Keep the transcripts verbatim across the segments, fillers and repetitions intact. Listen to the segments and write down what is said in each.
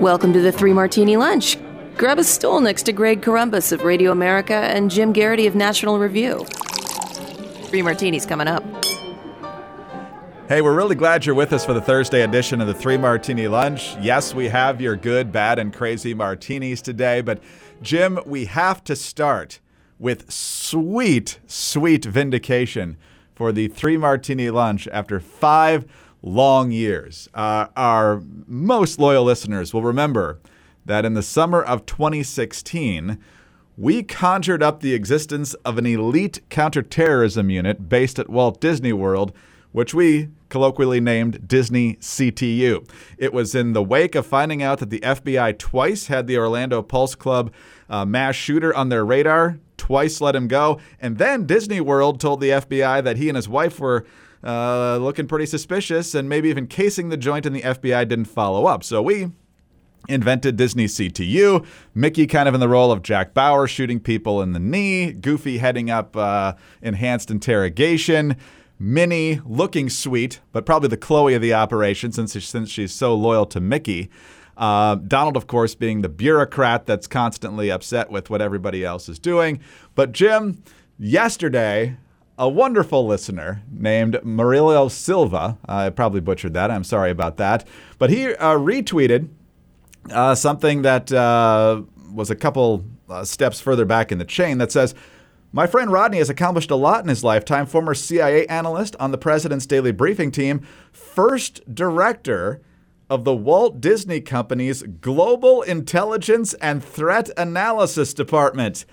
Welcome to the Three Martini Lunch. Grab a stool next to Greg Corumbus of Radio America and Jim Garrity of National Review. Three Martinis coming up. Hey, we're really glad you're with us for the Thursday edition of the Three Martini Lunch. Yes, we have your good, bad, and crazy martinis today, but Jim, we have to start with sweet, sweet vindication for the Three Martini Lunch after five long years. Uh, our most loyal listeners will remember that in the summer of twenty sixteen, we conjured up the existence of an elite counterterrorism unit based at Walt Disney World, which we colloquially named Disney C T U. It was in the wake of finding out that the F B I twice had the Orlando Pulse Club uh, mass shooter on their radar, twice let him go, and then Disney World told the F B I that he and his wife were Uh, looking pretty suspicious and maybe even casing the joint, and the F B I didn't follow up. So we invented Disney C T U, Mickey kind of in the role of Jack Bauer shooting people in the knee, Goofy heading up uh, enhanced interrogation, Minnie looking sweet, but probably the Chloe of the operation since, since she's so loyal to Mickey. Uh, Donald, of course, being the bureaucrat that's constantly upset with what everybody else is doing. But Jim, yesterday, a wonderful listener named Murillo Silva, I probably butchered that, I'm sorry about that, but he uh, retweeted uh, something that uh, was a couple uh, steps further back in the chain that says, "My friend Rodney has accomplished a lot in his lifetime, former C I A analyst on the president's daily briefing team, first director of the Walt Disney Company's Global Intelligence and Threat Analysis Department."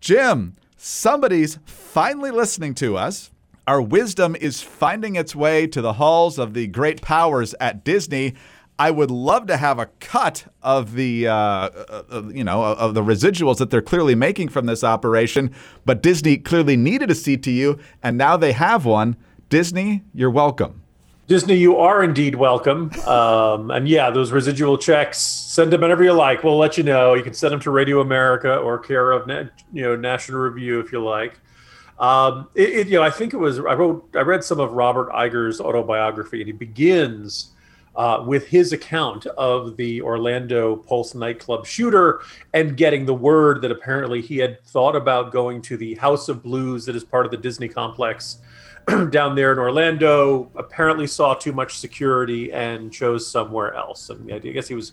Jim, somebody's finally listening to us. Our wisdom is finding its way to the halls of the great powers at Disney. I would love to have a cut of the, uh, uh, you know, of the residuals that they're clearly making from this operation. But Disney clearly needed a C T U, and now they have one. Disney, you're welcome. Disney, you are indeed welcome. Um, and yeah, those residual checks, send them whenever you like. We'll let you know. You can send them to Radio America or care of, you know, National Review if you like. Um, it, it, you know, I think it was I wrote I read some of Robert Iger's autobiography, and he begins uh, with his account of the Orlando Pulse nightclub shooter and getting the word that apparently he had thought about going to the House of Blues that is part of the Disney complex down there in Orlando, apparently saw too much security and chose somewhere else. And I guess he was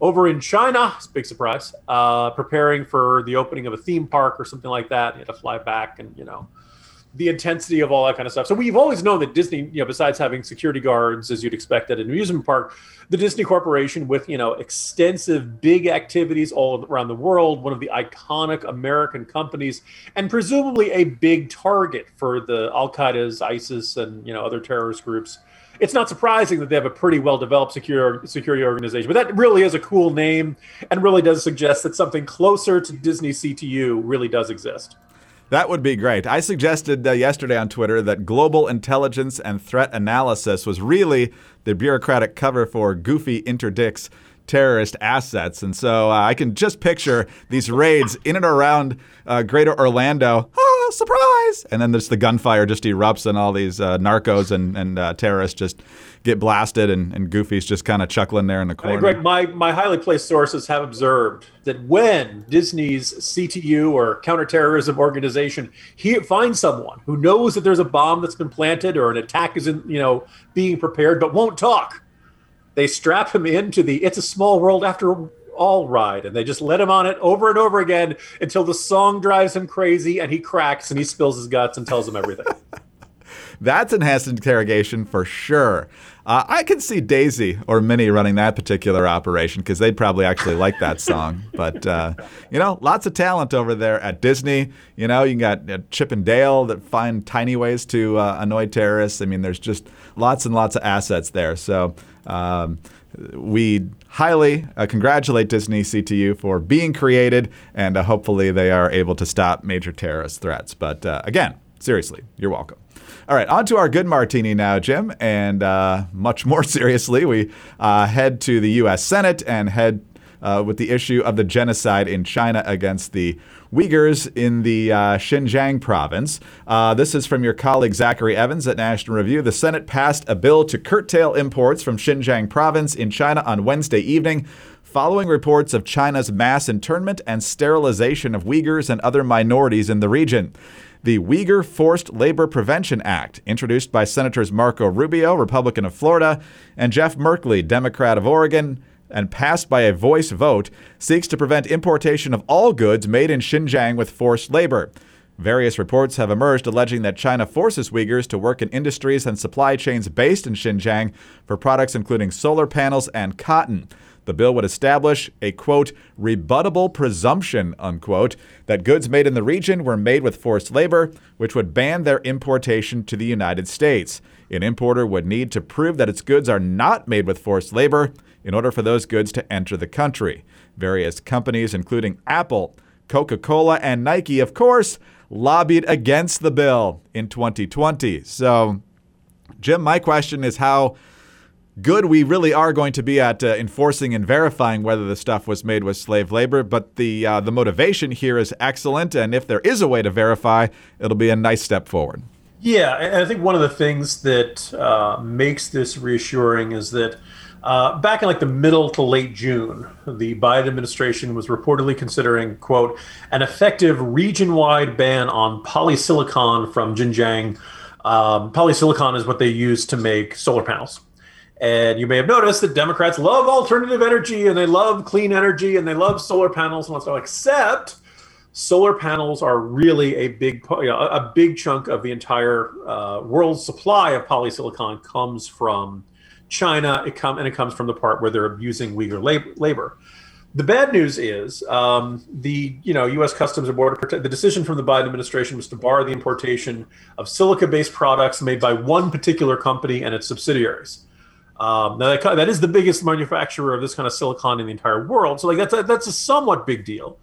over in China, big surprise, uh, preparing for the opening of a theme park or something like that. He had to fly back, and, you know, the intensity of all that kind of stuff. So we've always known that Disney, you know, besides having security guards, as you'd expect at an amusement park, the Disney Corporation with, you know, extensive big activities all around the world, one of the iconic American companies, and presumably a big target for the Al Qaeda's, ISIS, and, you know, other terrorist groups. It's not surprising that they have a pretty well-developed secure, security organization, but that really is a cool name and really does suggest that something closer to Disney C T U really does exist. That would be great. I suggested uh, yesterday on Twitter that Global Intelligence and Threat Analysis was really the bureaucratic cover for Goofy interdicts terrorist assets. And so uh, I can just picture these raids in and around uh, Greater Orlando. Ah, surprise! And then there's the gunfire just erupts, and all these uh, narcos and, and uh, terrorists just get blasted, and, and Goofy's just kind of chuckling there in the corner. Greg, my, my highly placed sources have observed that when Disney's C T U or counterterrorism organization he finds someone who knows that there's a bomb that's been planted or an attack is in, you know, being prepared but won't talk, they strap him into the It's a Small World After All ride, and they just let him on it over and over again until the song drives him crazy and he cracks and he spills his guts and tells them everything. That's enhanced interrogation for sure. Uh, I could see Daisy or Minnie running that particular operation because they'd probably actually like that song. But, uh, you know, lots of talent over there at Disney. You know, you got uh, Chip and Dale that find tiny ways to uh, annoy terrorists. I mean, there's just lots and lots of assets there. So um, we highly uh, congratulate Disney C T U for being created, and uh, hopefully they are able to stop major terrorist threats. But, uh, again, seriously, you're welcome. All right, on to our good martini now, Jim. And uh, much more seriously, we uh, head to the U S Senate and head uh, with the issue of the genocide in China against the Uyghurs in the uh, Xinjiang province. Uh, this is from your colleague Zachary Evans at National Review. The Senate passed a bill to curtail imports from Xinjiang province in China on Wednesday evening, following reports of China's mass internment and sterilization of Uyghurs and other minorities in the region. The Uyghur Forced Labor Prevention Act, introduced by Senators Marco Rubio, Republican of Florida, and Jeff Merkley, Democrat of Oregon, and passed by a voice vote, seeks to prevent importation of all goods made in Xinjiang with forced labor. Various reports have emerged alleging that China forces Uyghurs to work in industries and supply chains based in Xinjiang for products including solar panels and cotton. The bill would establish a, quote, rebuttable presumption, unquote, that goods made in the region were made with forced labor, which would ban their importation to the United States. An importer would need to prove that its goods are not made with forced labor in order for those goods to enter the country. Various companies, including Apple, Coca-Cola, and Nike, of course, lobbied against the bill in twenty twenty. So, Jim, my question is how good we really are going to be at uh, enforcing and verifying whether the stuff was made with slave labor, but the uh, the motivation here is excellent, and if there is a way to verify, it'll be a nice step forward. Yeah, and I think one of the things that uh, makes this reassuring is that uh, back in like the middle to late June, the Biden administration was reportedly considering, quote, an effective region-wide ban on polysilicon from Xinjiang. Um, polysilicon is what they use to make solar panels. And you may have noticed that Democrats love alternative energy and they love clean energy and they love solar panels and stuff, except solar panels are really a big, you know, a big chunk of the entire uh, world's supply of polysilicon comes from China. It come, and it comes from the part where they're abusing Uyghur labor. labor. The bad news is um, the you know U S Customs and Border Protection. The decision from the Biden administration was to bar the importation of silica-based products made by one particular company and its subsidiaries. Um, now that, that is the biggest manufacturer of this kind of silicon in the entire world. So like that's a, that's a somewhat big deal.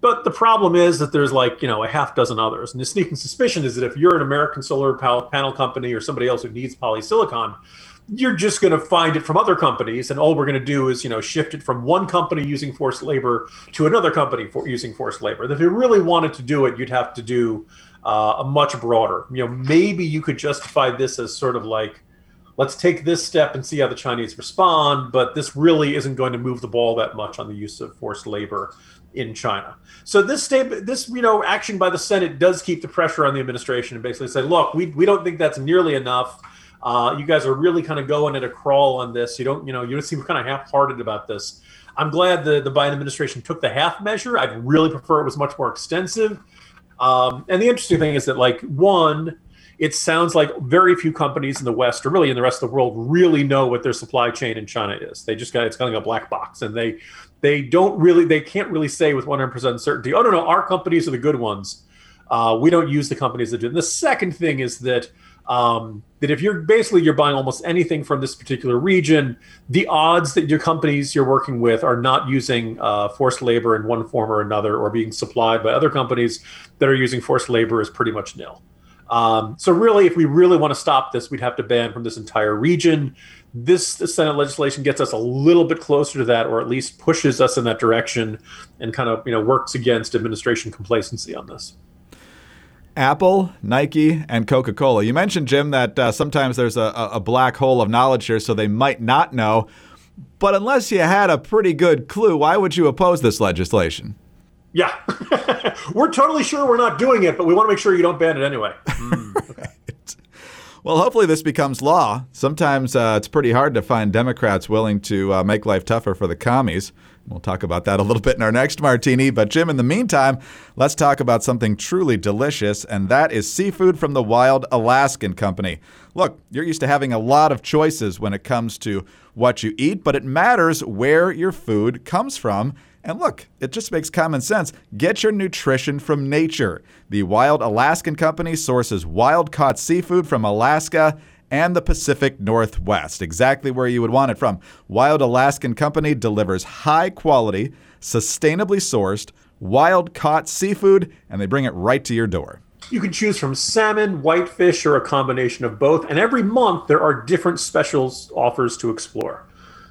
But the problem is that there's like, you know, a half dozen others. And the sneaking suspicion is that if you're an American solar panel company or somebody else who needs polysilicon, you're just going to find it from other companies. And all we're going to do is, you know, shift it from one company using forced labor to another company for using forced labor. And if you really wanted to do it, you'd have to do uh, a much broader, you know, maybe you could justify this as sort of like, let's take this step and see how the Chinese respond, but this really isn't going to move the ball that much on the use of forced labor in China. So this state, this you know action by the Senate does keep the pressure on the administration and basically say, look, we we don't think that's nearly enough. Uh, you guys are really kind of going at a crawl on this. You don't you know you don't seem kind of half-hearted about this. I'm glad the, the Biden administration took the half measure. I'd really prefer it was much more extensive. Um, and the interesting thing is that like one. It sounds like very few companies in the West or really in the rest of the world really know what their supply chain in China is. They just got, it's kind of like a black box and they they don't really, they can't really say with one hundred percent certainty, oh, no, no, our companies are the good ones. Uh, we don't use the companies that do. And the second thing is that um, that if you're basically you're buying almost anything from this particular region, the odds that your companies you're working with are not using uh, forced labor in one form or another or being supplied by other companies that are using forced labor is pretty much nil. Um, so really, if we really want to stop this, we'd have to ban from this entire region. This the Senate legislation gets us a little bit closer to that, or at least pushes us in that direction and kind of, you know, works against administration complacency on this. Apple, Nike, and Coca-Cola. You mentioned, Jim, that uh, sometimes there's a, a black hole of knowledge here, so they might not know. But unless you had a pretty good clue, why would you oppose this legislation? Yeah, we're totally sure we're not doing it, but we want to make sure you don't ban it anyway. Mm, okay. Right. Well, hopefully this becomes law. Sometimes uh, it's pretty hard to find Democrats willing to uh, make life tougher for the commies. We'll talk about that a little bit in our next martini. But, Jim, in the meantime, let's talk about something truly delicious, and that is seafood from the Wild Alaskan Company. Look, you're used to having a lot of choices when it comes to what you eat, but it matters where your food comes from. And look, it just makes common sense. Get your nutrition from nature. The Wild Alaskan Company sources wild-caught seafood from Alaska and the Pacific Northwest, exactly where you would want it from. Wild Alaskan Company delivers high-quality, sustainably sourced, wild-caught seafood, and they bring it right to your door. You can choose from salmon, whitefish, or a combination of both, and every month there are different specials offers to explore.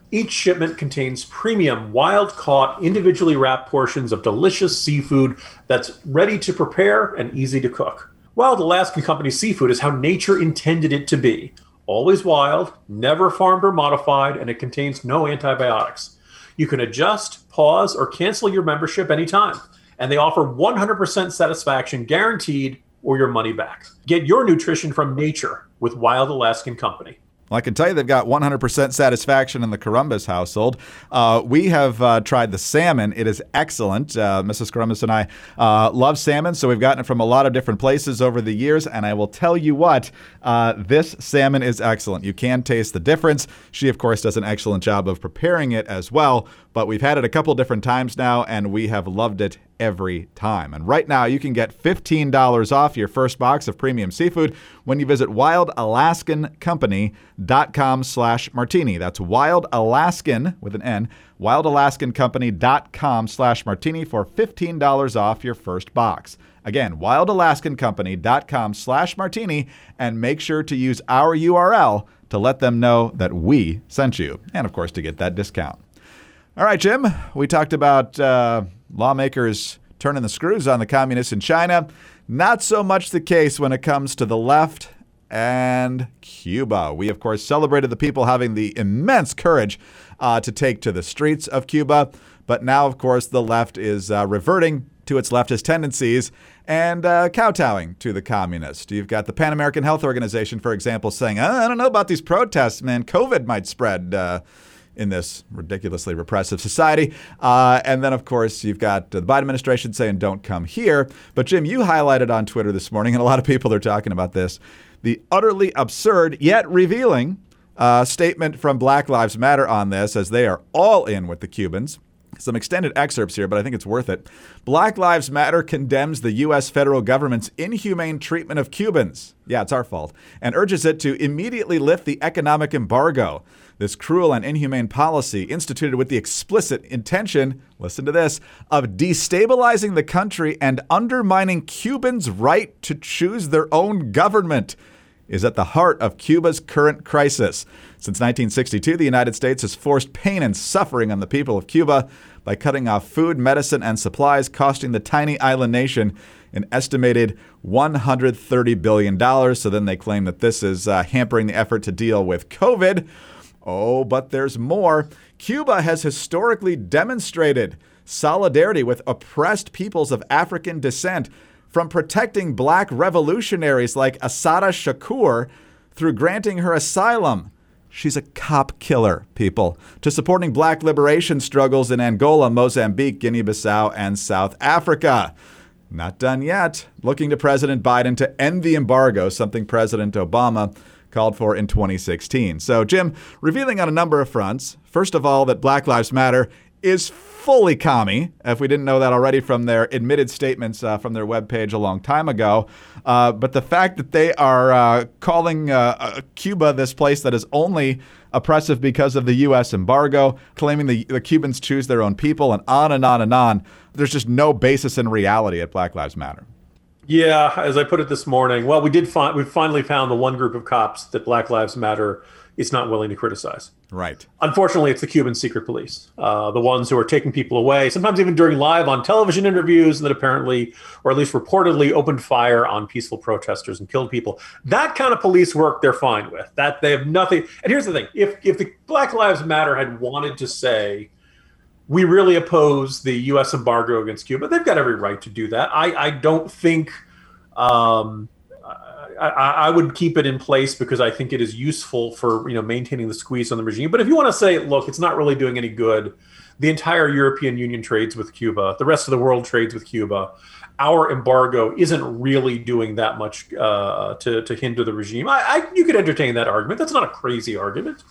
Each shipment contains premium, wild-caught, individually wrapped portions of delicious seafood that's ready to prepare and easy to cook. Wild Alaskan Company seafood is how nature intended it to be. Always wild, never farmed or modified, and it contains no antibiotics. You can adjust, pause, or cancel your membership anytime. And they offer one hundred percent satisfaction guaranteed or your money back. Get your nutrition from nature with Wild Alaskan Company. Well, I can tell you they've got one hundred percent satisfaction in the Corumbus household. Uh, we have uh, tried the salmon. It is excellent. Uh, Missus Corumbus and I uh, love salmon, so we've gotten it from a lot of different places over the years. And I will tell you what, uh, this salmon is excellent. You can taste the difference. She, of course, does an excellent job of preparing it as well. But we've had it a couple different times now, and we have loved it every time. And right now, you can get fifteen dollars off your first box of premium seafood when you visit wild alaskan company dot com slash martini. That's Wild Alaskan, with an N, wild alaskan company dot com slash martini for fifteen dollars off your first box. Again, wild alaskan company dot com slash martini, and make sure to use our U R L to let them know that we sent you, and of course, to get that discount. All right, Jim, we talked about uh, lawmakers turning the screws on the communists in China. Not so much the case when it comes to the left and Cuba. We, of course, celebrated the people having the immense courage uh, to take to the streets of Cuba. But now, of course, the left is uh, reverting to its leftist tendencies and uh, kowtowing to the communists. You've got the Pan American Health Organization, for example, saying, I don't know about these protests, man. COVID might spread uh in this ridiculously repressive society. Uh, and then, of course, you've got the Biden administration saying, don't come here. But, Jim, you highlighted on Twitter this morning, and a lot of people are talking about this, the utterly absurd yet revealing uh, statement from Black Lives Matter on this, as they are all in with the Cubans. Some extended excerpts here, but I think it's worth it. Black Lives Matter condemns the U S federal government's inhumane treatment of Cubans. Yeah, it's our fault. And urges it to immediately lift the economic embargo. This cruel and inhumane policy, instituted with the explicit intention, listen to this, of destabilizing the country and undermining Cubans' right to choose their own government, is at the heart of Cuba's current crisis. Since nineteen sixty-two, the United States has forced pain and suffering on the people of Cuba by cutting off food, medicine, and supplies, costing the tiny island nation an estimated one hundred thirty billion dollars. So then they claim that this is uh, hampering the effort to deal with COVID. Oh, but there's more. Cuba has historically demonstrated solidarity with oppressed peoples of African descent, from protecting black revolutionaries like Asada Shakur through granting her asylum. She's a cop killer, people, to supporting black liberation struggles in Angola, Mozambique, Guinea-Bissau, and South Africa. Not done yet. Looking to President Biden to end the embargo, something President Obama called for in twenty sixteen. So, Jim, revealing on a number of fronts, first of all, that Black Lives Matter is fully commie, if we didn't know that already from their admitted statements uh, from their webpage a long time ago. Uh, but the fact that they are uh, calling uh, uh, Cuba this place that is only oppressive because of the U S embargo, claiming the, the Cubans choose their own people, and on and on and on. There's just no basis in reality at Black Lives Matter. Yeah, as I put it this morning, well, we did find we finally found the one group of cops that Black Lives Matter is not willing to criticize. Right. Unfortunately, it's the Cuban secret police, uh, the ones who are taking people away, sometimes even during live on television interviews, that apparently, or at least reportedly, opened fire on peaceful protesters and killed people. That kind of police work, they're fine with. That they have nothing. And here's the thing: if if the Black Lives Matter had wanted to say, we really oppose the U S embargo against Cuba, they've got every right to do that. I, I don't think um, I, I would keep it in place because I think it is useful for, you know, maintaining the squeeze on the regime. But if you want to say, look, it's not really doing any good. The entire European Union trades with Cuba. The rest of the world trades with Cuba. Our embargo isn't really doing that much uh, to, to hinder the regime. I, I, you could entertain that argument. That's not a crazy argument.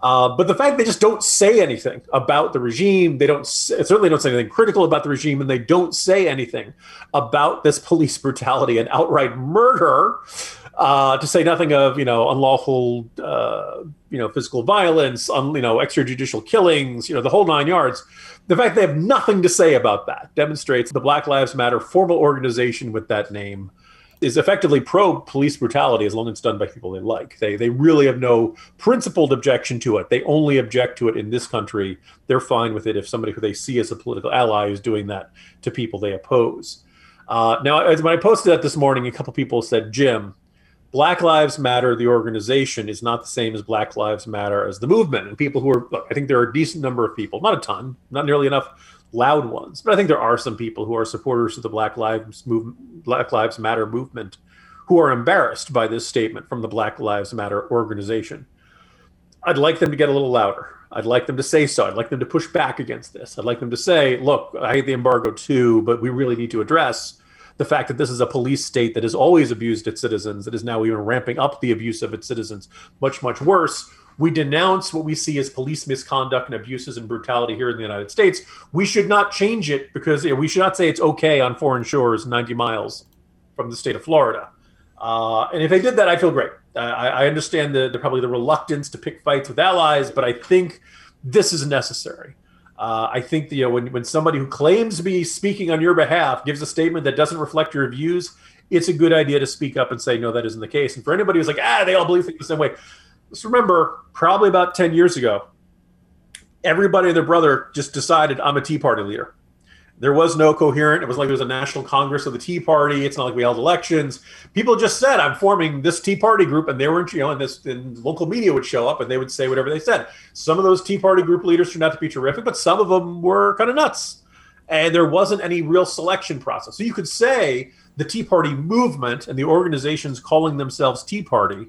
Uh, but the fact they just don't say anything about the regime, they don't certainly don't say anything critical about the regime, and they don't say anything about this police brutality and outright murder, uh, to say nothing of, you know, unlawful, uh, you know, physical violence, un, you know, extrajudicial killings, you know, the whole nine yards. The fact they have nothing to say about that demonstrates the Black Lives Matter formal organization with that name is effectively pro-police brutality as long as it's done by people they like. They they really have no principled objection to it. They only object to it in this country. They're fine with it if somebody who they see as a political ally is doing that to people they oppose. Uh, now, as when I posted that this morning, a couple people said, Jim, Black Lives Matter, the organization, is not the same as Black Lives Matter as the movement. And people who are, look, I think there are a decent number of people, not a ton, not nearly enough loud ones, but I think there are some people who are supporters of the Black Lives movement, Black Lives Matter movement, who are embarrassed by this statement from the Black Lives Matter organization. I'd like them to get a little louder. I'd like them to say so. I'd like them to push back against this. I'd like them to say, look, I hate the embargo too, but we really need to address the fact that this is a police state that has always abused its citizens, that is now even ramping up the abuse of its citizens much, much worse. We denounce what we see as police misconduct and abuses and brutality here in the United States. We should not change it because we should not say it's okay on foreign shores ninety miles from the state of Florida. Uh, and if they did that, I'd feel great. I, I understand the, the probably the reluctance to pick fights with allies, but I think this is necessary. Uh, I think the, you know, when, when somebody who claims to be speaking on your behalf gives a statement that doesn't reflect your views, it's a good idea to speak up and say, no, that isn't the case. And for anybody who's like, ah, they all believe things the same way, just remember, probably about ten years ago, everybody and their brother just decided I'm a Tea Party leader. There was no coherent. It was like there was a national congress of the Tea Party. It's not like we held elections. People just said, I'm forming this Tea Party group, and they were, you know, and this, and local media would show up and they would say whatever they said. Some of those Tea Party group leaders turned out to be terrific, but some of them were kind of nuts. And there wasn't any real selection process. So you could say the Tea Party movement and the organizations calling themselves Tea Party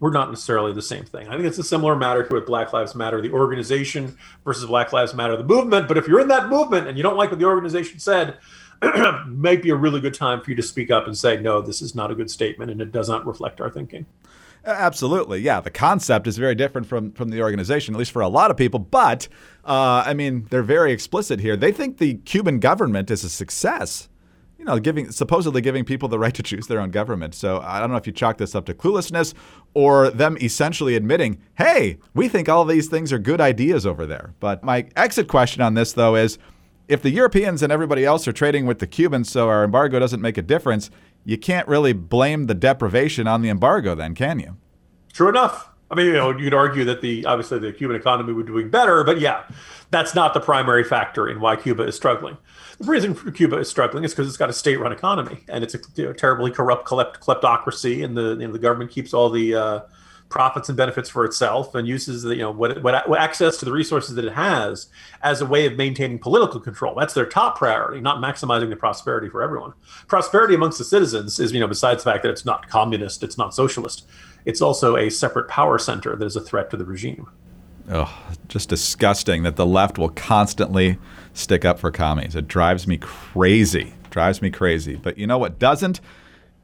we're not necessarily the same thing. I think it's a similar matter to with Black Lives Matter, the organization, versus Black Lives Matter, the movement. But if you're in that movement and you don't like what the organization said, it might be a really good time for you to speak up and say, no, this is not a good statement and it does not reflect our thinking. Absolutely. Yeah. The concept is very different from, from the organization, at least for a lot of people. But, uh, I mean, they're very explicit here. They think the Cuban government is a success. You know, giving supposedly giving people the right to choose their own government. So I don't know if you chalk this up to cluelessness or them essentially admitting, hey, we think all these things are good ideas over there. But my exit question on this, though, is if the Europeans and everybody else are trading with the Cubans, so our embargo doesn't make a difference, you can't really blame the deprivation on the embargo then, can you? True enough. I mean, you know, you'd argue that the obviously the Cuban economy would be doing better, but yeah, that's not the primary factor in why Cuba is struggling. The reason Cuba is struggling is because it's got a state-run economy, and it's a, you know, terribly corrupt klept- kleptocracy, and the, you know, the government keeps all the uh, profits and benefits for itself and uses the, you know, what, what, what access to the resources that it has as a way of maintaining political control. That's their top priority, not maximizing the prosperity for everyone. Prosperity amongst the citizens is, you know, besides the fact that it's not communist, it's not socialist, it's also a separate power center that is a threat to the regime. Oh, just disgusting that the left will constantly stick up for commies. It drives me crazy, drives me crazy. But you know what doesn't?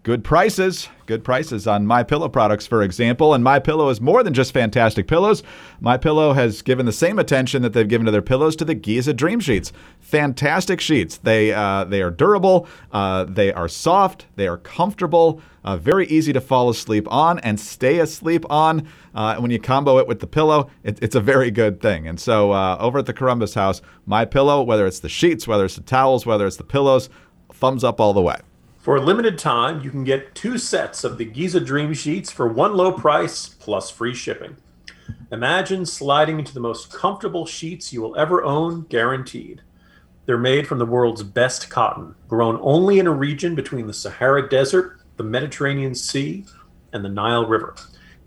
Good prices, good prices on MyPillow products, for example. And MyPillow is more than just fantastic pillows. MyPillow has given the same attention that they've given to their pillows to the Giza Dream Sheets. Fantastic sheets. They uh, they are durable. Uh, they are soft. They are comfortable. Uh, very easy to fall asleep on and stay asleep on. Uh, and when you combo it with the pillow, it, it's a very good thing. And so uh, over at the Corumbus house, MyPillow, whether it's the sheets, whether it's the towels, whether it's the pillows, thumbs up all the way. For a limited time, you can get two sets of the Giza Dream Sheets for one low price plus free shipping. Imagine sliding into the most comfortable sheets you will ever own, guaranteed. They're made from the world's best cotton, grown only in a region between the Sahara Desert, the Mediterranean Sea, and the Nile River.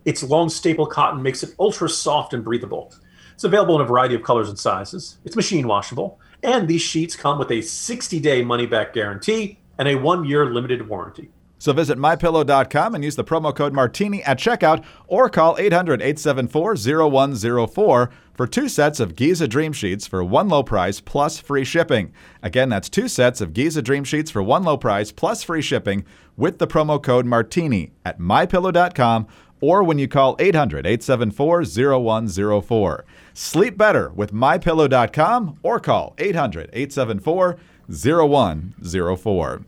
Its long staple cotton makes it ultra soft and breathable. It's available in a variety of colors and sizes. It's machine washable, and these sheets come with a sixty-day money-back guarantee and a one-year limited warranty. So visit my pillow dot com and use the promo code Martini at checkout or call eight hundred, eight seven four, zero one zero four for two sets of Giza Dream Sheets for one low price plus free shipping. Again, that's two sets of Giza Dream Sheets for one low price plus free shipping with the promo code Martini at my pillow dot com or when you call eight hundred, eight seven four, zero one zero four. Sleep better with my pillow dot com or call eight hundred, eight seven four, zero one zero four.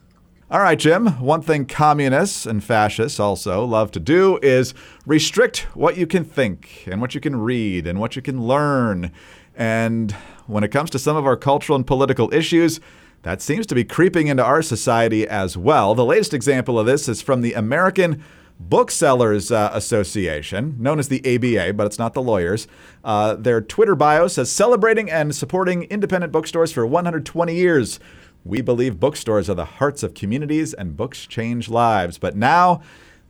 All right, Jim, one thing communists and fascists also love to do is restrict what you can think and what you can read and what you can learn. And when it comes to some of our cultural and political issues, that seems to be creeping into our society as well. The latest example of this is from the American Booksellers uh, Association, known as the A B A, but it's not the lawyers. Uh, their Twitter bio says, celebrating and supporting independent bookstores for one hundred twenty years. We believe bookstores are the hearts of communities and books change lives. But now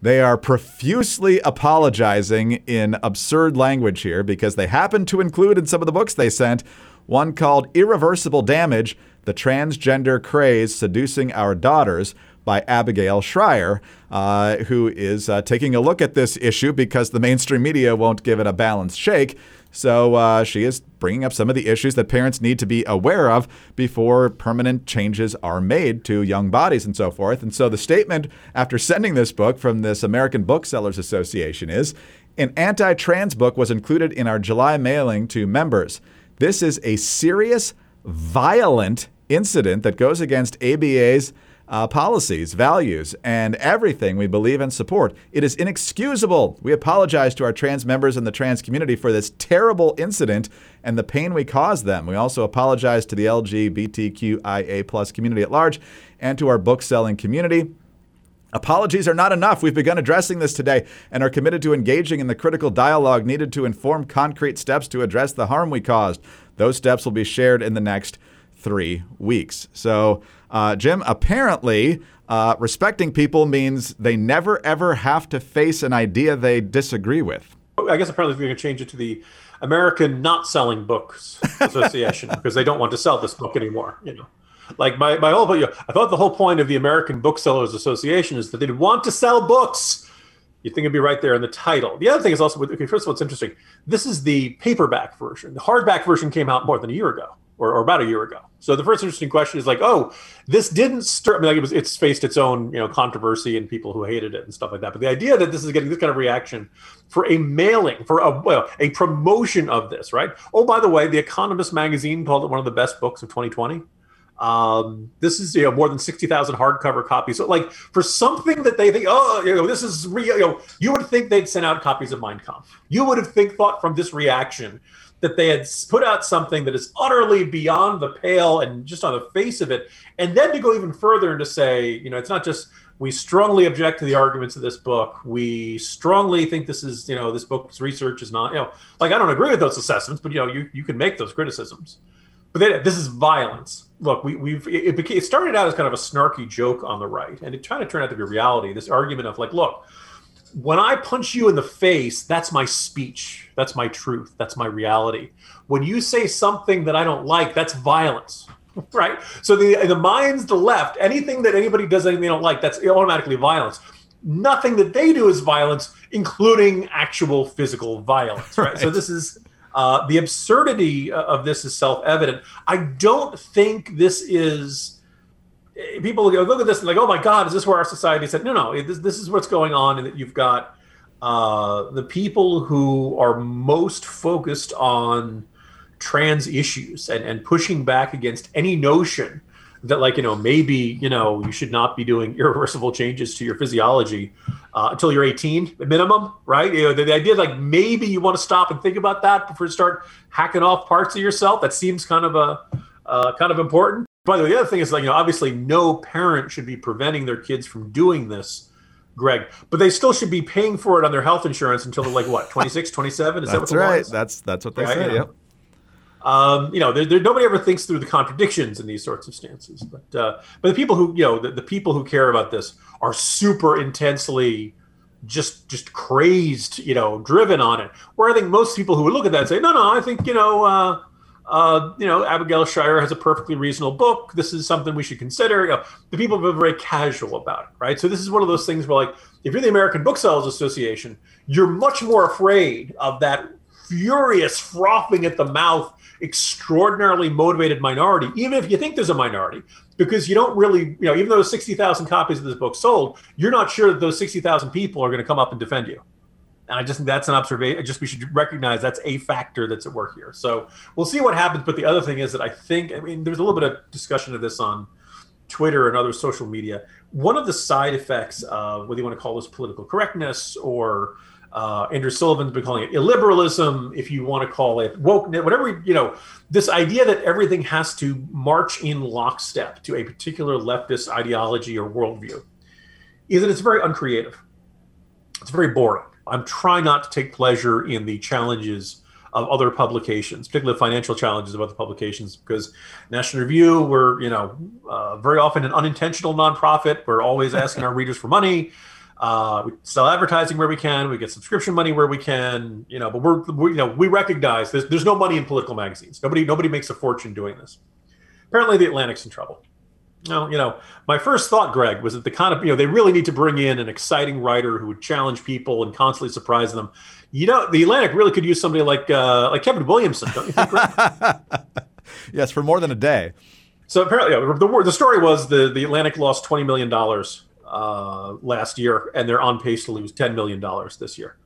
they are profusely apologizing in absurd language here because they happen to include in some of the books they sent one called Irreversible Damage, The Transgender Craze Seducing Our Daughters, by Abigail Shrier, uh, who is uh, taking a look at this issue because the mainstream media won't give it a balanced shake. So uh, she is bringing up some of the issues that parents need to be aware of before permanent changes are made to young bodies and so forth. And so the statement after sending this book from this American Booksellers Association is, an anti-trans book was included in our July mailing to members. This is a serious, violent incident that goes against A B A's Uh, policies, values, and everything we believe and support. It is inexcusable. We apologize to our trans members and the trans community for this terrible incident and the pain we caused them. We also apologize to the L G B T Q I A plus community at large and to our book selling community. Apologies are not enough. We've begun addressing this today and are committed to engaging in the critical dialogue needed to inform concrete steps to address the harm we caused. Those steps will be shared in the next three weeks. So, uh, Jim, apparently uh, respecting people means they never, ever have to face an idea they disagree with. I guess apparently we're going to change it to the American Not Selling Books Association because they don't want to sell this book anymore. You know, like my, my whole, you know, I thought the whole point of the American Booksellers Association is that they want to sell books. You'd think it'd be right there in the title. The other thing is also, okay, first of all, it's interesting. This is the paperback version. The hardback version came out more than a year ago. Or, or about a year ago. So the first interesting question is like, oh, this didn't stir. I mean, like it was, it's faced its own, you know, controversy and people who hated it and stuff like that. But the idea that this is getting this kind of reaction for a mailing, for a well, a promotion of this, right? Oh, by the way, The Economist magazine called it one of the best books of twenty twenty. Um, this is, you know, more than sixty thousand hardcover copies. So like for something that they think, oh, you know, this is real. You know, you would think they'd sent out copies of Mein Kampf. You would have think thought from this reaction that they had put out something that is utterly beyond the pale and just on the face of it. And then to go even further and to say, you know, it's not just we strongly object to the arguments of this book. We strongly think this is, you know, this book's research is not, you know, like I don't agree with those assessments, but, you know, you, you can make those criticisms. But they, this is violence. Look, we, we've it, became, it started out as kind of a snarky joke on the right, and it kind of turned out to be reality, this argument of like, look, when I punch you in the face, that's my speech. That's my truth. That's my reality. When you say something that I don't like, that's violence, right? So the the minds, the left, anything that anybody does, anything they don't like, that's automatically violence. Nothing that they do is violence, including actual physical violence, right? right. So this is uh, the absurdity of this is self-evident. I don't think this is. People look at this and like, oh my God, is this where our society said, no, no, this, this is what's going on, and that you've got uh, the people who are most focused on trans issues and, and pushing back against any notion that like, you know, maybe, you know, you should not be doing irreversible changes to your physiology uh, until you're eighteen, at minimum, right? You know, the, the idea like maybe you want to stop and think about that before you start hacking off parts of yourself. That seems kind of a uh, kind of important. By the way, the other thing is, like, you know, obviously no parent should be preventing their kids from doing this, Greg, but they still should be paying for it on their health insurance until they're like, what, twenty-six, twenty-seven? Is that what the law is? That's right. That's what they yeah, say, you know. yeah. Um, you know, there, there, nobody ever thinks through the contradictions in these sorts of stances. But uh, but the people who, you know, the, the people who care about this are super intensely just just crazed, you know, driven on it. Where I think most people who would look at that and say, no, no, I think, you know, uh, Uh, you know, Abigail Shrier has a perfectly reasonable book. This is something we should consider. You know, the people have been very casual about it, right? So this is one of those things where, like, if you're the American Booksellers Association, you're much more afraid of that furious, frothing at the mouth, extraordinarily motivated minority, even if you think there's a minority, because you don't really, you know, even though sixty thousand copies of this book sold, you're not sure that those sixty thousand people are going to come up and defend you. And I just think that's an observation. I just we should recognize that's a factor that's at work here. So we'll see what happens. But the other thing is that I think, I mean, there's a little bit of discussion of this on Twitter and other social media. One of the side effects of whether you want to call this political correctness or uh, Andrew Sullivan's been calling it illiberalism, if you want to call it woke, whatever, you know, this idea that everything has to march in lockstep to a particular leftist ideology or worldview is that it's very uncreative. It's very boring. I'm trying not to take pleasure in the challenges of other publications, particularly financial challenges of other publications, because National Review, we're, you know, uh, very often an unintentional nonprofit. We're always asking our readers for money. Uh, we sell advertising where we can. We get subscription money where we can. You know, but we're, we, you know, we recognize there's there's no money in political magazines. Nobody nobody makes a fortune doing this. Apparently, The Atlantic's in trouble. Well, you know, my first thought, Greg, was that the kind of, you know, they really need to bring in an exciting writer who would challenge people and constantly surprise them. You know, The Atlantic really could use somebody like uh, like Kevin Williamson, don't you think, Greg? Yes, for more than a day. So apparently, you know, the the story was the, the Atlantic lost twenty million dollars uh, last year, and they're on pace to lose ten million dollars this year.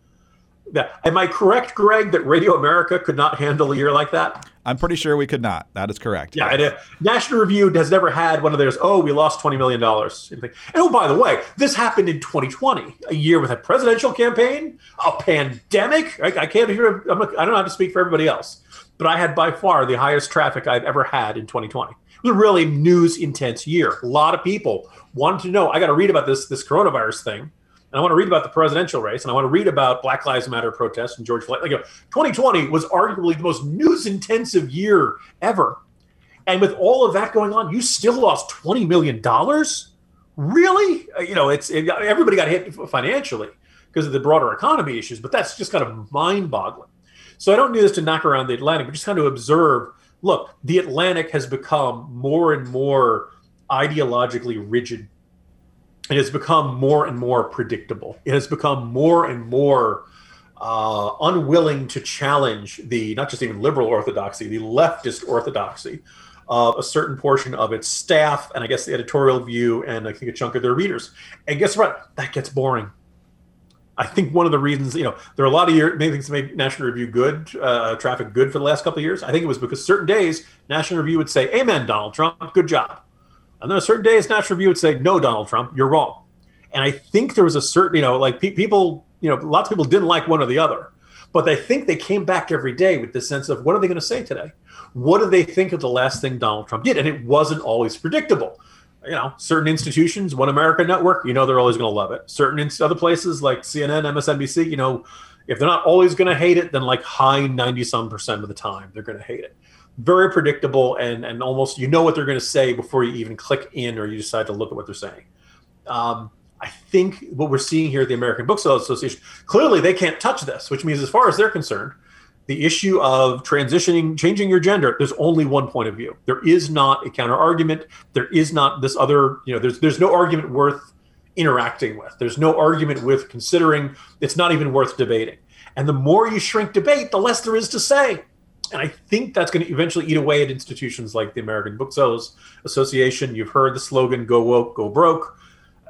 Now, am I correct, Greg, that Radio America could not handle a year like that? I'm pretty sure we could not. That is correct. Yeah, and, uh, National Review has never had one of those, oh, we lost twenty million dollars. And oh, by the way, this happened in twenty twenty, a year with a presidential campaign, a pandemic. I, I can't hear, I'm a, I don't know how to speak for everybody else, but I had by far the highest traffic I've ever had in twenty twenty. It was a really news-intense year. A lot of people wanted to know, I got to read about this this coronavirus thing. And I want to read about the presidential race, and I want to read about Black Lives Matter protests and George Floyd. Like, you know, twenty twenty was arguably the most news-intensive year ever. And with all of that going on, you still lost twenty million dollars? Really? You know, it's it, everybody got hit financially because of the broader economy issues, but that's just kind of mind-boggling. So I don't do this to knock around The Atlantic, but just kind of observe, look, The Atlantic has become more and more ideologically rigid. It has become more and more predictable. It has become more and more uh, unwilling to challenge the, not just even liberal orthodoxy, the leftist orthodoxy of a certain portion of its staff, and I guess the editorial view, and I think a chunk of their readers. And guess what? That gets boring. I think one of the reasons, you know, there are a lot of years, many things that made National Review good, uh, traffic good for the last couple of years. I think it was because certain days, National Review would say, amen, Donald Trump, good job. And then a certain day, it's National Review would say, no, Donald Trump, you're wrong. And I think there was a certain, you know, like pe- people, you know, lots of people didn't like one or the other. But I think they came back every day with the sense of, what are they going to say today? What do they think of the last thing Donald Trump did? And it wasn't always predictable. You know, certain institutions, One America Network, you know, they're always going to love it. Certain in- other places like C N N, M S N B C, you know, if they're not always going to hate it, then like high ninety some percent of the time, they're going to hate it. Very predictable, and and almost you know what they're going to say before you even click in or you decide to look at what they're saying. Um, I think what we're seeing here at the American Booksellers Association, clearly they can't touch this, which means as far as they're concerned, the issue of transitioning, changing your gender, there's only one point of view. There is not a counter argument. There is not this other, you know, there's there's no argument worth interacting with. There's no argument worth considering. It's not even worth debating. And the more you shrink debate, the less there is to say. And I think that's going to eventually eat away at institutions like the American Booksellers Association. You've heard the slogan, go woke, go broke.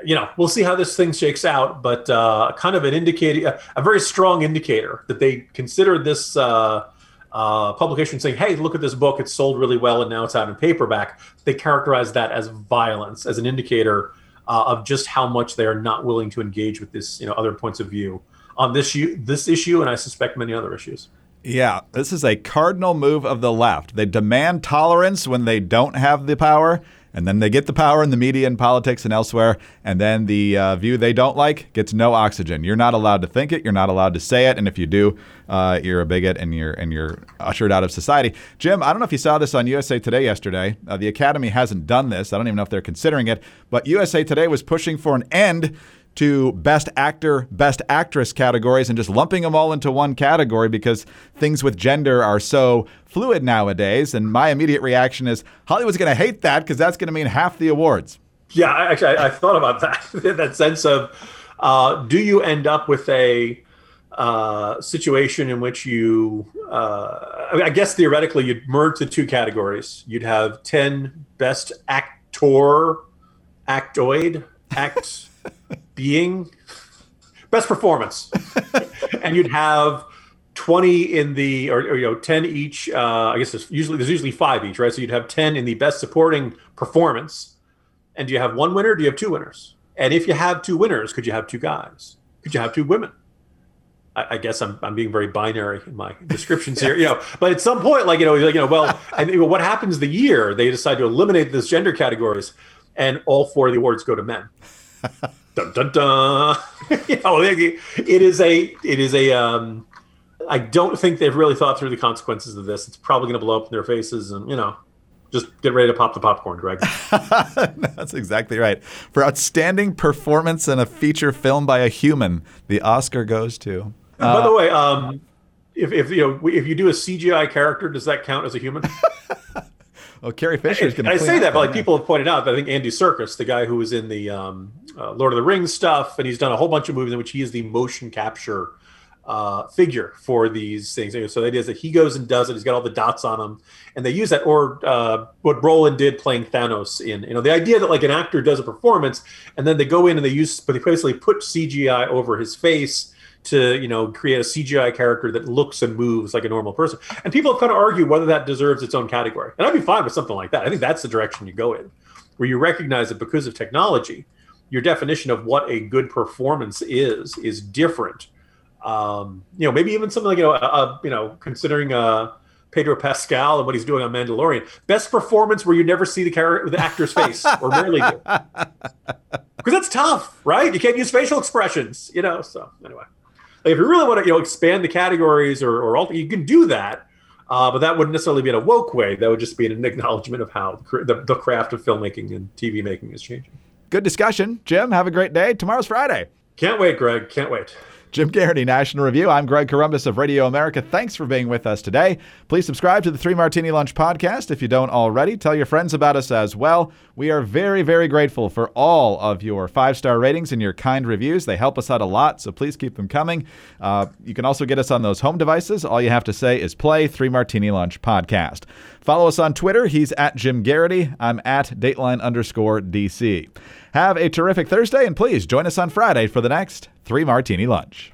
You know, we'll see how this thing shakes out, but uh, kind of an indicator, a very strong indicator that they consider this uh, uh, publication saying, hey, look at this book. It's sold really well, and now it's out in paperback. They characterize that as violence, as an indicator uh, of just how much they are not willing to engage with this, you know, other points of view on this, this issue, and I suspect many other issues. Yeah, this is a cardinal move of the left. They demand tolerance when they don't have the power, and then they get the power in the media and politics and elsewhere, and then the uh, view they don't like gets no oxygen. You're not allowed to think it. You're not allowed to say it, and if you do, uh, you're a bigot and you're and you're ushered out of society. Jim, I don't know if you saw this on U S A Today yesterday. Uh, the Academy hasn't done this. I don't even know if they're considering it, but U S A Today was pushing for an end to Best Actor, Best Actress categories and just lumping them all into one category because things with gender are so fluid nowadays. And my immediate reaction is Hollywood's going to hate that because that's going to mean half the awards. Yeah, I, actually, I, I thought about that, that sense of uh, do you end up with a uh, situation in which you, uh, I, mean, I guess theoretically you'd merge the two categories. You'd have ten Best Actor, Actoid, Act... being best performance and you'd have twenty in the or, or you know ten each uh I guess there's usually there's usually five each, right? So you'd have ten in the best supporting performance. And do you have one winner or do you have two winners? And if you have two winners, could you have two guys? Could you have two women? I, I guess I'm I'm being very binary in my descriptions here, you know, but at some point like you know like, you know well and you know, what happens the year they decide to eliminate this gender categories and all four of the awards go to men. Dun, dun, dun. You know, it is a, it is a, um, I don't think they've really thought through the consequences of this. It's probably going to blow up in their faces and, you know, just get ready to pop the popcorn, Greg. That's exactly right. For outstanding performance in a feature film by a human, the Oscar goes to. Uh, by the way, um, if, if, you know, if you do a C G I character, does that count as a human? Well, Carrie Fisher's going to. I say that, but like people have pointed out, I think Andy Serkis, the guy who was in the um, uh, Lord of the Rings stuff, and he's done a whole bunch of movies in which he is the motion capture uh, figure for these things. So the idea is that he goes and does it. He's got all the dots on him, and they use that. Or uh, what Brolin did playing Thanos in, you know, the idea that like an actor does a performance, and then they go in and they use, but they basically put C G I over his face to, you know, create a C G I character that looks and moves like a normal person. And people have kind of argued whether that deserves its own category. And I'd be fine with something like that. I think that's the direction you go in, where you recognize that because of technology, your definition of what a good performance is, is different. Um, you know, maybe even something like, you know, uh, you know, considering uh, Pedro Pascal and what he's doing on Mandalorian. Best performance where you never see the character, the actor's face, or rarely do. Because that's tough, right? You can't use facial expressions, you know, so anyway. Like if you really want to, you know, expand the categories or, or all, you can do that, uh, but that wouldn't necessarily be in a woke way. That would just be an acknowledgement of how the, the craft of filmmaking and T V making is changing. Good discussion, Jim. Have a great day. Tomorrow's Friday. Can't wait, Greg. Can't wait. Jim Garrity, National Review. I'm Greg Corumbus of Radio America. Thanks for being with us today. Please subscribe to the Three Martini Lunch podcast if you don't already. Tell your friends about us as well. We are very, very grateful for all of your five-star ratings and your kind reviews. They help us out a lot, so please keep them coming. Uh, you can also get us on those home devices. All you have to say is play Three Martini Lunch podcast. Follow us on Twitter. He's at Jim Garrity. I'm at Dateline underscore D C. Have a terrific Thursday, and please join us on Friday for the next Three Martini Lunch.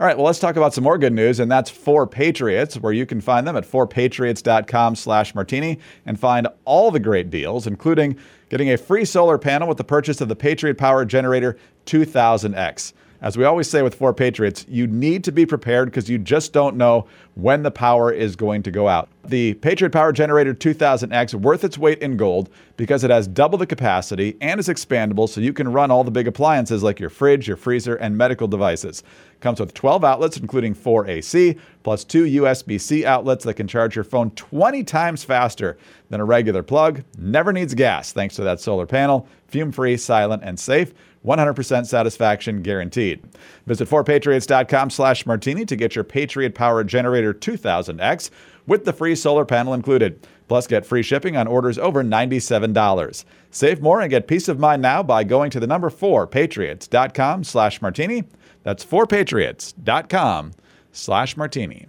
All right, well, let's talk about some more good news, and that's For Patriots, where you can find them at forpatriots.com slash martini and find all the great deals, including getting a free solar panel with the purchase of the Patriot Power Generator two thousand X. As we always say with For Patriots, you need to be prepared because you just don't know when the power is going to go out. The Patriot Power Generator two thousand X, worth its weight in gold because it has double the capacity and is expandable so you can run all the big appliances like your fridge, your freezer, and medical devices. Comes with twelve outlets, including four A C, plus two U S B C outlets that can charge your phone twenty times faster than a regular plug. Never needs gas thanks to that solar panel. Fume-free, silent, and safe. one hundred percent satisfaction guaranteed. Visit forpatriots.com slash martini to get your Patriot Power Generator two thousand X with the free solar panel included. Plus, get free shipping on orders over ninety-seven dollars. Save more and get peace of mind now by going to the number four patriots.com slash martini. That's forpatriots.com slash martini.